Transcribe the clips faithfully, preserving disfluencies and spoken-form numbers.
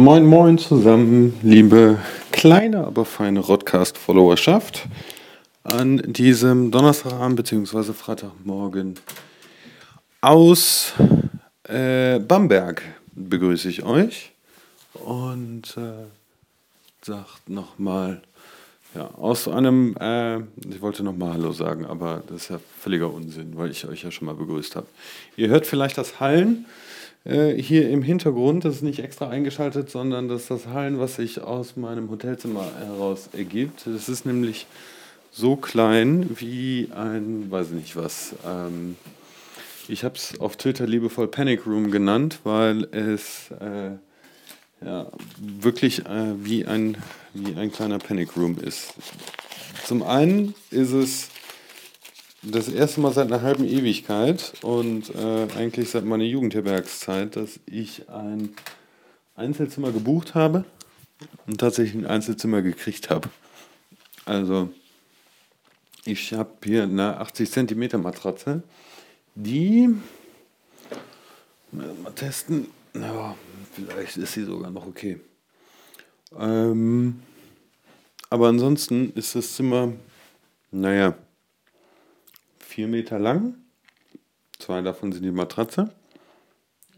Moin moin zusammen, liebe kleine, aber feine Rodcast-Followerschaft. An diesem Donnerstagabend bzw. Freitagmorgen aus äh, Bamberg begrüße ich euch und äh, sagt nochmal, ja, aus einem, äh, ich wollte nochmal Hallo sagen, aber das ist ja völliger Unsinn, weil ich euch ja schon mal begrüßt habe. Ihr hört vielleicht das Hallen. Hier im Hintergrund, das ist nicht extra eingeschaltet, sondern das ist das Hallen, was sich aus meinem Hotelzimmer heraus ergibt. Das ist nämlich so klein wie ein, weiß nicht was, ähm, ich habe es auf Twitter liebevoll Panic Room genannt, weil es äh, ja, wirklich äh, wie, ein, wie ein kleiner Panic Room ist. Zum einen ist es das erste Mal seit einer halben Ewigkeit und äh, eigentlich seit meiner Jugendherbergszeit, dass ich ein Einzelzimmer gebucht habe und tatsächlich ein Einzelzimmer gekriegt habe. Also ich habe hier eine achtzig Zentimeter Matratze, die, mal testen, ja, vielleicht ist sie sogar noch okay. Ähm, aber ansonsten ist das Zimmer, naja, vier Meter lang, zwei davon sind die Matratze,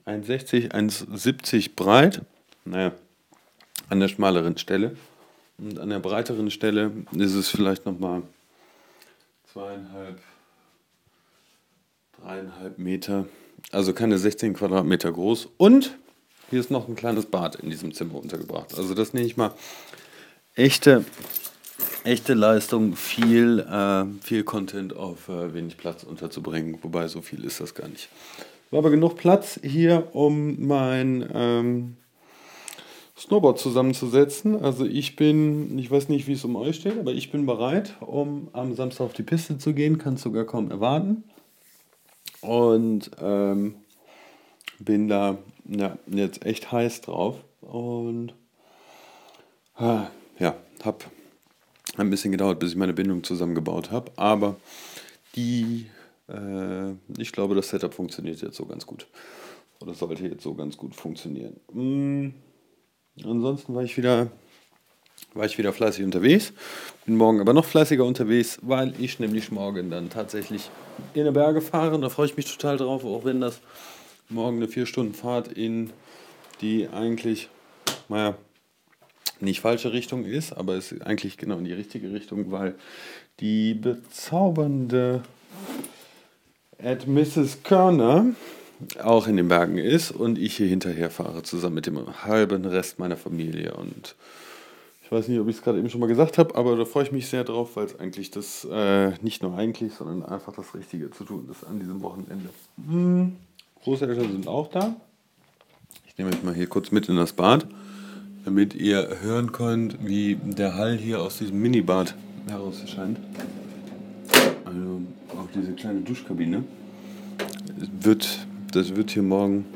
eins sechzig, eins siebzig breit, naja, an der schmaleren Stelle, und an der breiteren Stelle ist es vielleicht nochmal zweieinhalb, dreieinhalb Meter, also keine sechzehn Quadratmeter groß, und hier ist noch ein kleines Bad in diesem Zimmer untergebracht. Also das nenne ich mal echte Echte Leistung, viel, äh, viel Content auf äh, wenig Platz unterzubringen, wobei so viel ist das gar nicht. War aber genug Platz hier, um mein ähm, Snowboard zusammenzusetzen. Also ich bin, ich weiß nicht, wie es um euch steht, aber ich bin bereit, um am Samstag auf die Piste zu gehen. Kann es sogar kaum erwarten. Und ähm, bin da ja, jetzt echt heiß drauf. Und ah, ja, hab... Hat ein bisschen gedauert, bis ich meine Bindung zusammengebaut habe, aber die, äh, ich glaube, das Setup funktioniert jetzt so ganz gut. Oder sollte jetzt so ganz gut funktionieren. Mhm. Ansonsten war ich wieder, war ich wieder fleißig unterwegs, bin morgen aber noch fleißiger unterwegs, weil ich nämlich morgen dann tatsächlich in die Berge fahre. Da freue ich mich total drauf, auch wenn das morgen eine vier Stunden Fahrt in die eigentlich, naja, nicht falsche Richtung ist, aber es ist eigentlich genau in die richtige Richtung, weil die bezaubernde at Missus Körner auch in den Bergen ist und ich hier hinterher fahre, zusammen mit dem halben Rest meiner Familie. Und ich weiß nicht, ob ich es gerade eben schon mal gesagt habe, aber da freue ich mich sehr drauf, weil es eigentlich das, äh, nicht nur eigentlich, sondern einfach das Richtige zu tun ist an diesem Wochenende. Mhm. Großeltern sind auch da. Ich nehme euch mal hier kurz mit in das Bad, damit ihr hören könnt, wie der Hall hier aus diesem Minibad heraus erscheint. Also auch diese kleine Duschkabine. Es wird, das wird hier morgen,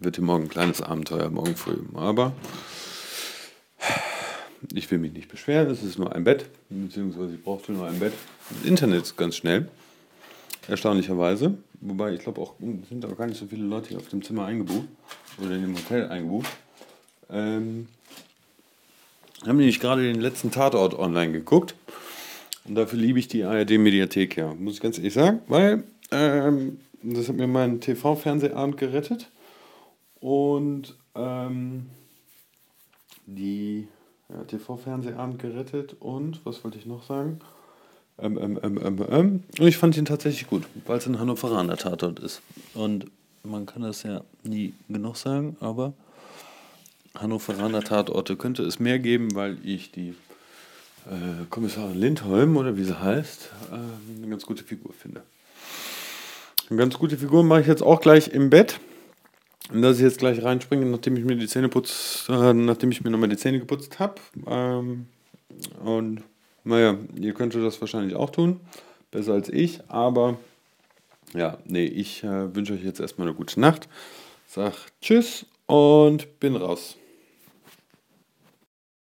wird hier morgen ein kleines Abenteuer, morgen früh. Aber ich will mich nicht beschweren, es ist nur ein Bett, beziehungsweise ich brauchte nur ein Bett. Das Internet ist ganz schnell, erstaunlicherweise. Wobei ich glaube auch, sind auch gar nicht so viele Leute hier auf dem Zimmer eingebucht oder in dem Hotel eingebucht. Ähm, haben nämlich gerade den letzten Tatort online geguckt und dafür liebe ich die A R D Mediathek, ja, muss ich ganz ehrlich sagen, weil ähm, das hat mir meinen T V-Fernsehabend gerettet und ähm, die ja, T V-Fernsehabend gerettet und was wollte ich noch sagen? Ähm, ähm, ähm, ähm, ähm. Und ich fand ihn tatsächlich gut, weil es ein Hannoveraner Tatort ist und man kann das ja nie genug sagen, aber Hannoveraner Tatorte könnte es mehr geben, weil ich die äh, Kommissarin Lindholm, oder wie sie heißt, äh, eine ganz gute Figur finde. Eine ganz gute Figur mache ich jetzt auch gleich im Bett. Und dass ich jetzt gleich reinspringe, nachdem ich mir die Zähne putz, äh, nachdem ich mir nochmal die Zähne geputzt habe. Ähm, und naja, ihr könntet das wahrscheinlich auch tun, besser als ich. Aber ja, nee, ich äh, wünsche euch jetzt erstmal eine gute Nacht. Sag Tschüss. Und bin raus.